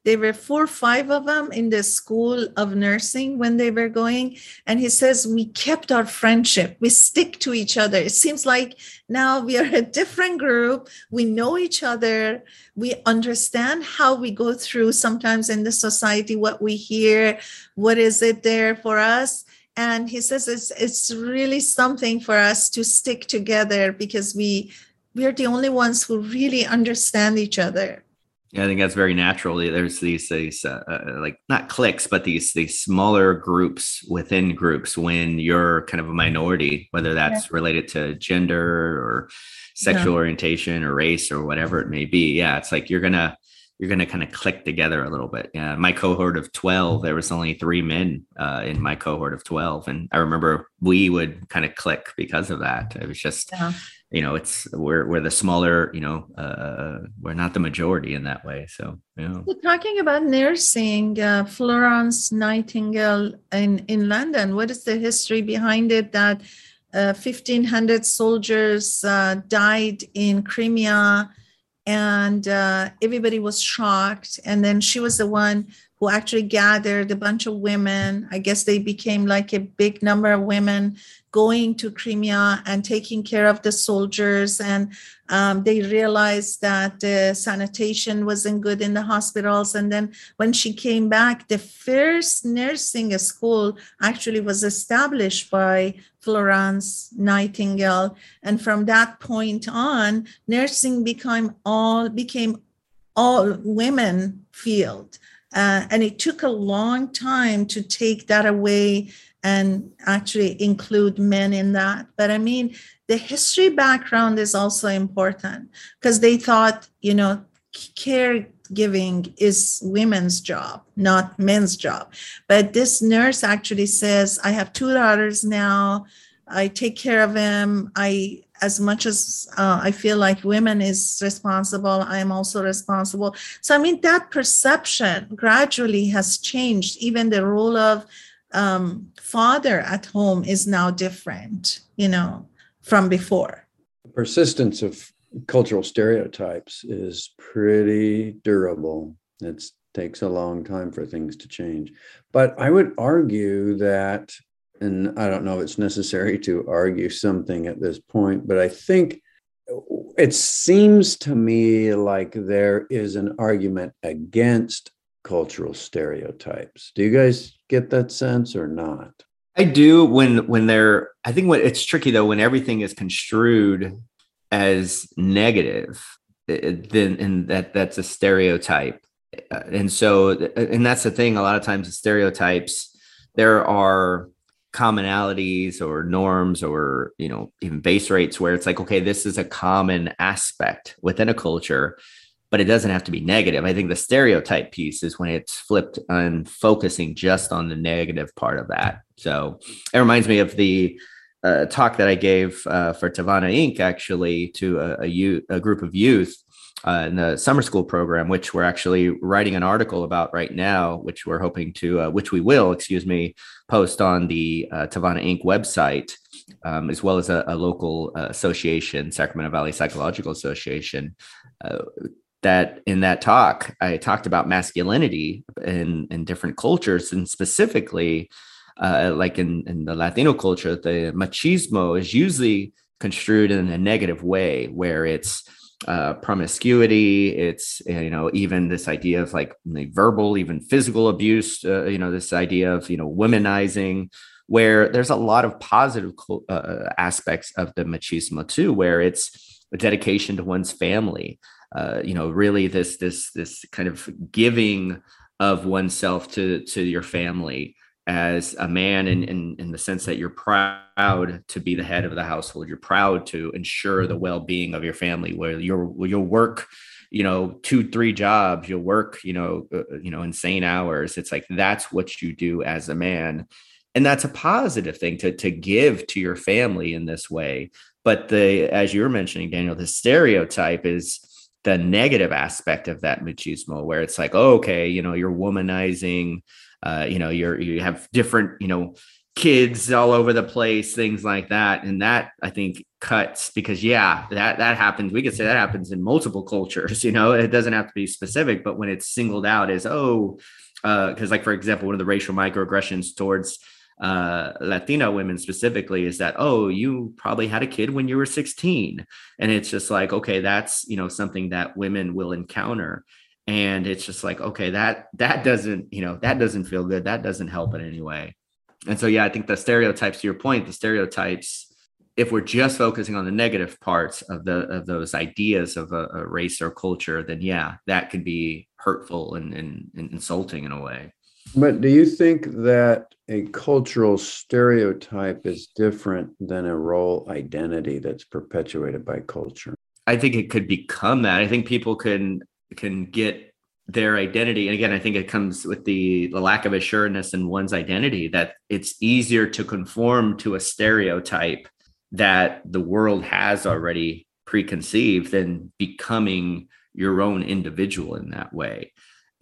there were four or five of them in the school of nursing when they were going. And he says, we kept our friendship. We stick to each other. It seems like now we are a different group. We know each other. We understand how we go through sometimes in the society, what we hear, what is it there for us. And he says, it's, it's really something for us to stick together because we, we are the only ones who really understand each other. Yeah, I think that's very natural. There's these, these uh, uh, like not cliques, but these these smaller groups within groups when you're kind of a minority, whether that's yeah. related to gender or sexual yeah. orientation or race or whatever it may be. Yeah, it's like you're gonna you're gonna kind of click together a little bit. Yeah, my cohort of twelve, there was only three men uh, in my cohort of twelve, and I remember we would kind of click because of that. It was just. Yeah. You know, it's we're we're the smaller, you know, uh, we're not the majority in that way. So, you know. We're talking about nursing, uh, Florence Nightingale in, in London. What is the history behind it that uh, fifteen hundred soldiers uh, died in Crimea and uh, everybody was shocked? And then she was the one who actually gathered a bunch of women. I guess they became like a big number of women going to Crimea and taking care of the soldiers. And um, they realized that the sanitation wasn't good in the hospitals. And then when she came back, the first nursing school actually was established by Florence Nightingale. And from that point on, nursing became all, became all women field. Uh, and it took a long time to take that away and actually include men in that. But I mean, the history background is also important because they thought, you know, caregiving is women's job, not men's job. But this nurse actually says, I have two daughters now. I take care of them. I, as much as uh, I feel like women is responsible, I am also responsible. So, I mean, that perception gradually has changed. Even the role of um father at home is now different, you know, from before. The persistence of cultural stereotypes is pretty durable. It takes a long time for things to change. But I would argue that, and I don't know if it's necessary to argue something at this point, but I think it seems to me like there is an argument against cultural stereotypes. Do you guys get that sense or not? I do when when they're, I think what it's tricky though, when everything is construed as negative, it, then and that that's a stereotype. And so, and that's the thing, a lot of times the stereotypes, there are commonalities or norms or, you know, even base rates where it's like, okay, this is a common aspect within a culture, but it doesn't have to be negative. I think the stereotype piece is when it's flipped and focusing just on the negative part of that. So it reminds me of the uh, talk that I gave uh, for Tavana Incorporated actually to a, a, youth, a group of youth uh, in the summer school program, which we're actually writing an article about right now, which we're hoping to, uh, which we will, excuse me, post on the uh, Tavana Incorporated website, um, as well as a, a local uh, association, Sacramento Valley Psychological Association. Uh, that in that talk, I talked about masculinity in, in different cultures, and specifically, uh, like in, in the Latino culture, the machismo is usually construed in a negative way, where it's uh, promiscuity, it's, you know, even this idea of like verbal, even physical abuse, uh, you know, this idea of, you know, womanizing, where there's a lot of positive uh, aspects of the machismo too, where it's a dedication to one's family. Uh, you know, really this, this, this kind of giving of oneself to, to your family as a man, in, in, in the sense that you're proud to be the head of the household. You're proud to ensure the well-being of your family, where you're, you'll work, you know, two, three jobs, you'll work, you know, uh, you know, insane hours. It's like, that's what you do as a man. And that's a positive thing to, to give to your family in this way. But the, as you were mentioning, Daniel, the stereotype is the negative aspect of that machismo, where it's like, oh, okay, you know, you're womanizing, uh, you know, you're, you have different, you know, kids all over the place, things like that. And that, I think, cuts, because yeah, that, that happens. We could say that happens in multiple cultures, you know, it doesn't have to be specific, but when it's singled out as, oh, uh, cause like, for example, one of the racial microaggressions towards Uh, Latino women specifically is that, oh, you probably had a kid when you were sixteen. And it's just like, okay, that's, you know, something that women will encounter. And it's just like, okay, that, that doesn't, you know, that doesn't feel good. That doesn't help in any way. And so, yeah, I think the stereotypes, to your point, the stereotypes, if we're just focusing on the negative parts of the, of those ideas of a, a race or culture, then yeah, that can be hurtful and, and, and insulting in a way. But do you think that a cultural stereotype is different than a role identity that's perpetuated by culture? I think it could become that. I think people can can get their identity. And again, I think it comes with the, the lack of assuredness in one's identity, that it's easier to conform to a stereotype that the world has already preconceived than becoming your own individual in that way.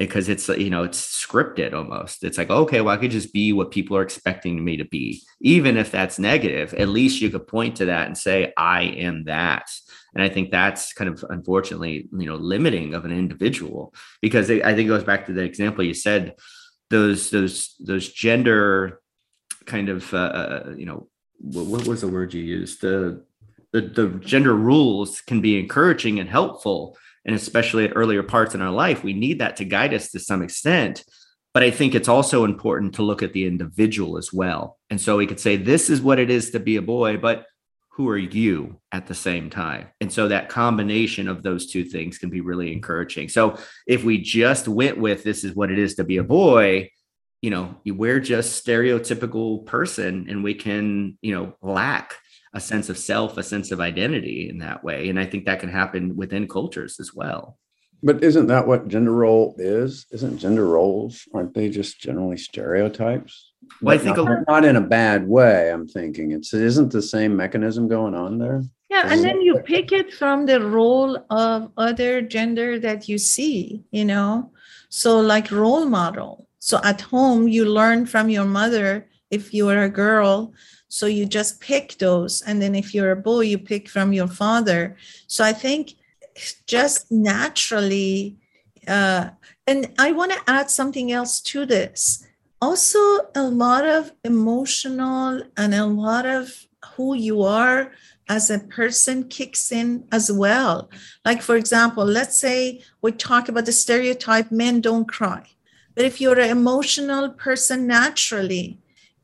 Because it's, you know, it's scripted almost. It's like, okay, well, I could just be what people are expecting me to be. Even if that's negative, at least you could point to that and say, I am that. And I think that's kind of, unfortunately, you know, limiting of an individual, because I think it goes back to the example you said, those, those, those gender kind of, uh, you know, what, what was the word you used? The, the, the gender rules can be encouraging and helpful. And especially at earlier parts in our life, we need that to guide us to some extent. But I think it's also important to look at the individual as well. And so we could say, this is what it is to be a boy, but who are you at the same time? And so that combination of those two things can be really encouraging. So if we just went with, this is what it is to be a boy, you know, we're just stereotypical person, and we can, you know, lack a sense of self, a sense of identity in that way. And I think that can happen within cultures as well. But isn't that what gender role is? Isn't gender roles, aren't they just generally stereotypes? Well, I think not, a- not in a bad way, I'm thinking. It's, isn't the same mechanism going on there? Yeah, isn't and then you there? Pick it from the role of other gender that you see, you know? So like role model. So at home, you learn from your mother if you are a girl. So you just pick those. And then if you're a boy, you pick from your father. So I think just naturally, uh, and I want to add something else to this. Also, a lot of emotional and a lot of who you are as a person kicks in as well. Like, for example, let's say we talk about the stereotype, men don't cry. But if you're an emotional person naturally,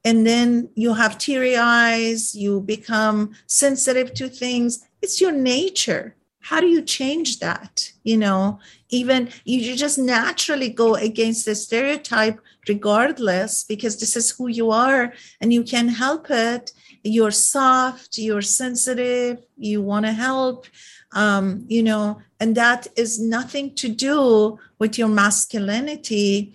and then you have teary eyes, you become sensitive to things. It's your nature. How do you change that? You know, even you just naturally go against the stereotype regardless, because this is who you are and you can't help it. You're soft, you're sensitive, you want to help, um, you know, and that is nothing to do with your masculinity.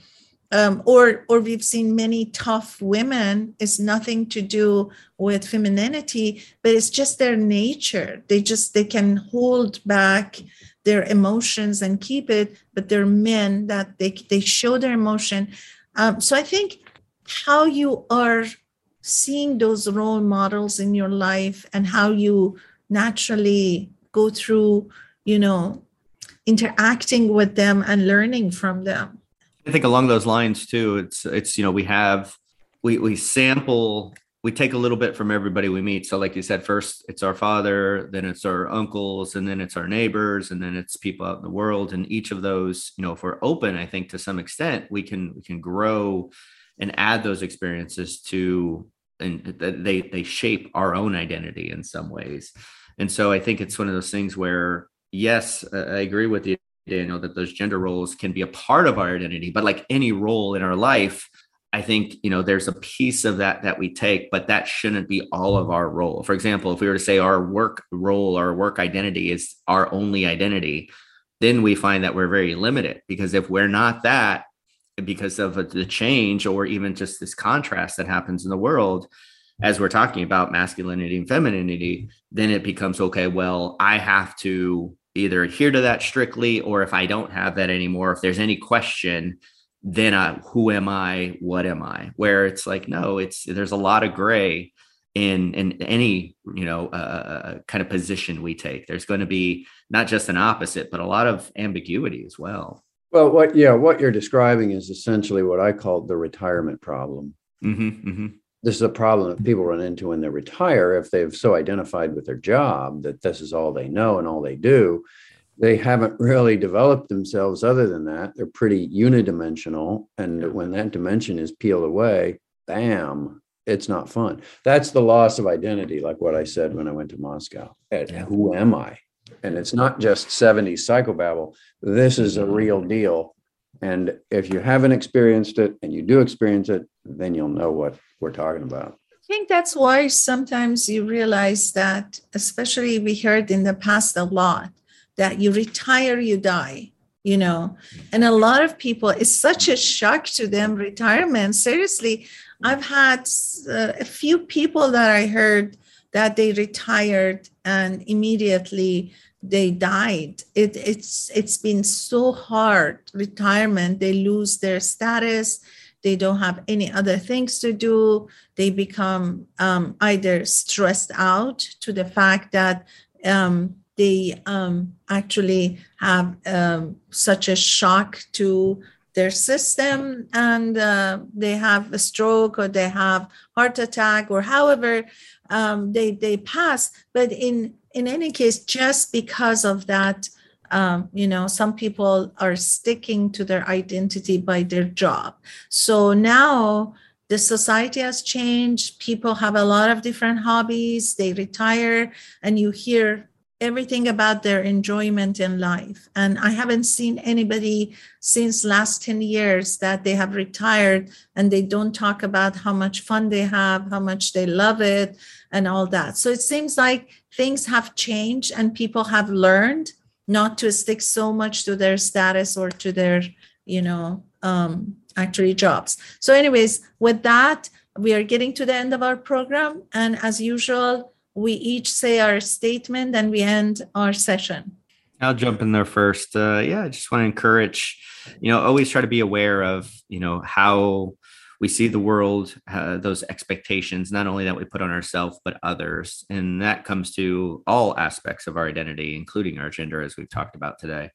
Um, or or we've seen many tough women. It's nothing to do with femininity, but it's just their nature. They just, they can hold back their emotions and keep it, but they're men that they, they show their emotion. Um, so I think how you are seeing those role models in your life and how you naturally go through, you know, interacting with them and learning from them. I think along those lines too, it's, it's, you know, we have, we, we sample, we take a little bit from everybody we meet. So like you said, first it's our father, then it's our uncles, and then it's our neighbors, and then it's people out in the world. And each of those, you know, if we're open, I think to some extent we can, we can grow and add those experiences to, and they, they shape our own identity in some ways. And so I think it's one of those things where, yes, I agree with you, Daniel, that those gender roles can be a part of our identity, but like any role in our life, I think, you know, there's a piece of that that we take, but that shouldn't be all of our role. For example, if we were to say our work role, our work identity is our only identity, then we find that we're very limited, because if we're not that, because of the change or even just this contrast that happens in the world, as we're talking about masculinity and femininity, then it becomes, okay, well, I have to either adhere to that strictly, or if I don't have that anymore, if there's any question, then I, who am I? What am I? Where it's like, no, it's, there's a lot of gray in, in any, you know, uh, kind of position we take. There's going to be not just an opposite, but a lot of ambiguity as well. Well, what, yeah, what you're describing is essentially what I call the retirement problem. Mm-hmm, mm-hmm. This is a problem that people run into when they retire. If they've so identified with their job that this is all they know and all they do, they haven't really developed themselves other than that. They're pretty unidimensional. And yeah. when that dimension is peeled away, bam, it's not fun. That's the loss of identity, like what I said when I went to Moscow. Yeah. Who am I? And it's not just seventies psychobabble. This is a real deal. And if you haven't experienced it and you do experience it, then you'll know what we're talking about. I think that's why sometimes you realize that, especially we heard in the past a lot, that you retire, you die, you know. And a lot of people, it's such a shock to them, retirement. Seriously, I've had uh, a few people that I heard that they retired and immediately they died. It, it's it's been so hard, retirement. They lose their status. They don't have any other things to do. They become um, either stressed out to the fact that um, they um, actually have um, such a shock to their system, and uh, they have a stroke, or they have heart attack, or however um, they they pass. But in in any case, just because of that, um, you know, some people are sticking to their identity by their job. So now the society has changed. People have a lot of different hobbies. They retire, and you hear everything about their enjoyment in life. And I haven't seen anybody since last ten years that they have retired and they don't talk about how much fun they have, how much they love it, and all that. So it seems like things have changed and people have learned not to stick so much to their status or to their, you know, um, actually jobs. So anyways, with that, we are getting to the end of our program. And as usual, we each say our statement and we end our session. I'll jump in there first. Uh, yeah, I just want to encourage, you know, always try to be aware of, you know, how we see the world, uh, those expectations, not only that we put on ourselves, but others. And that comes to all aspects of our identity, including our gender, as we've talked about today.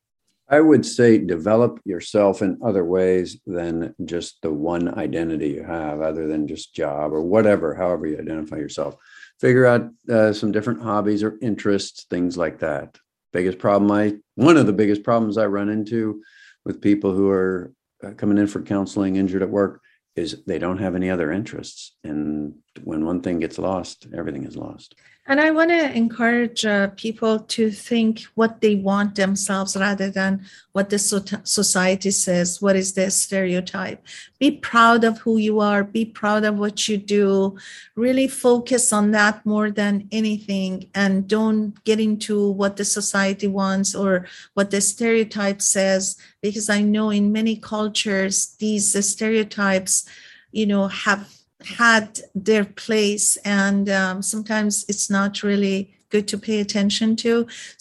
I would say develop yourself in other ways than just the one identity you have, other than just job or whatever, however you identify yourself. Figure out uh, some different hobbies or interests, things like that. Biggest problem I, one of the biggest problems I run into with people who are coming in for counseling, injured at work, is they don't have any other interests. And when one thing gets lost, everything is lost. And I want to encourage uh, people to think what they want themselves rather than what the so- society says, what is the stereotype. Be proud of who you are. Be proud of what you do. Really focus on that more than anything, and don't get into what the society wants or what the stereotype says, because I know in many cultures, these uh, stereotypes, you know, have had their place, and um, sometimes it's not really good to pay attention to.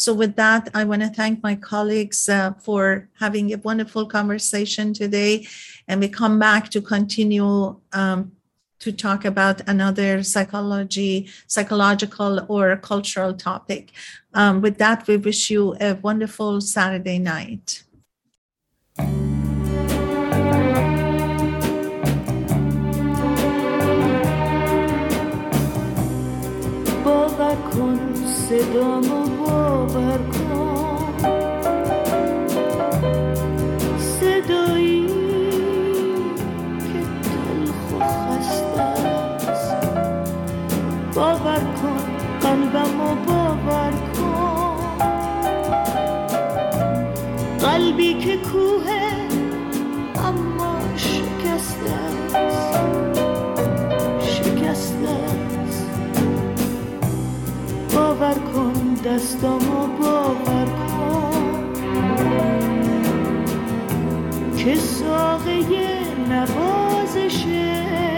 So with that, I want to thank my colleagues uh, for having a wonderful conversation today. And we come back to continue um, to talk about another psychology, psychological or cultural topic. Um, with that, we wish you a wonderful Saturday night. باور کن صدامو باور کن صدایی که تلخ و خسته است باور کن قلبمو باور کن قلبی که کوهه اما شکسته است شکسته است باور کن دستامو باور کن که ساقه نوازشه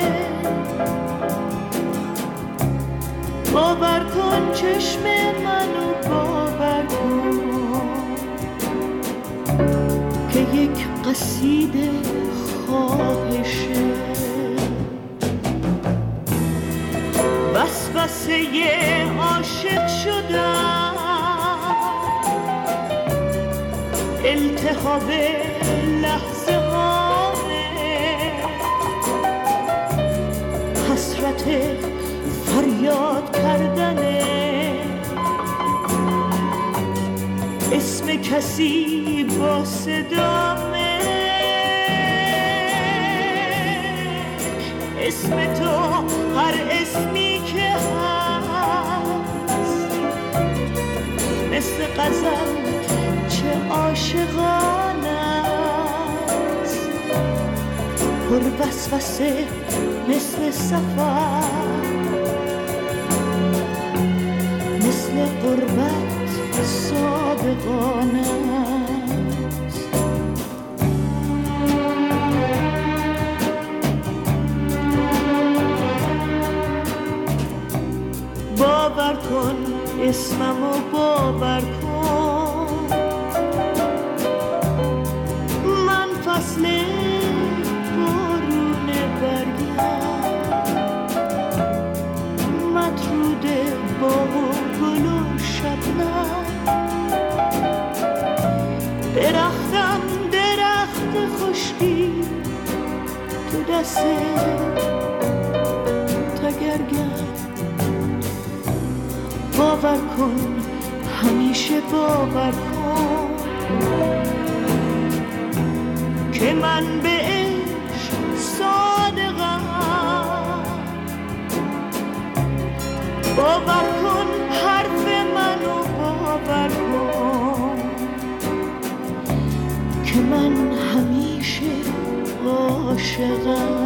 باور کن چشم منو باور کن که یک قصیده خواهشه بس بس یه عاشق شدم التهاب لحظه هامه حسرت فریاد کردنه اسم کسی با صدامه اسم تو هر اسمی مثل غزل چه عاشقانه است پر وسوسه مثل سفر مثل غربت سابقانه باور کن اسممو باور کن من فصل بارون برگم مطرود باغ و گل و شبنم درختم درخت خشکی تو دست تا گرگم باور کن همیشه باور کن که من به عشق صادقم باور کن حرف منو باور کن که من همیشه عاشقم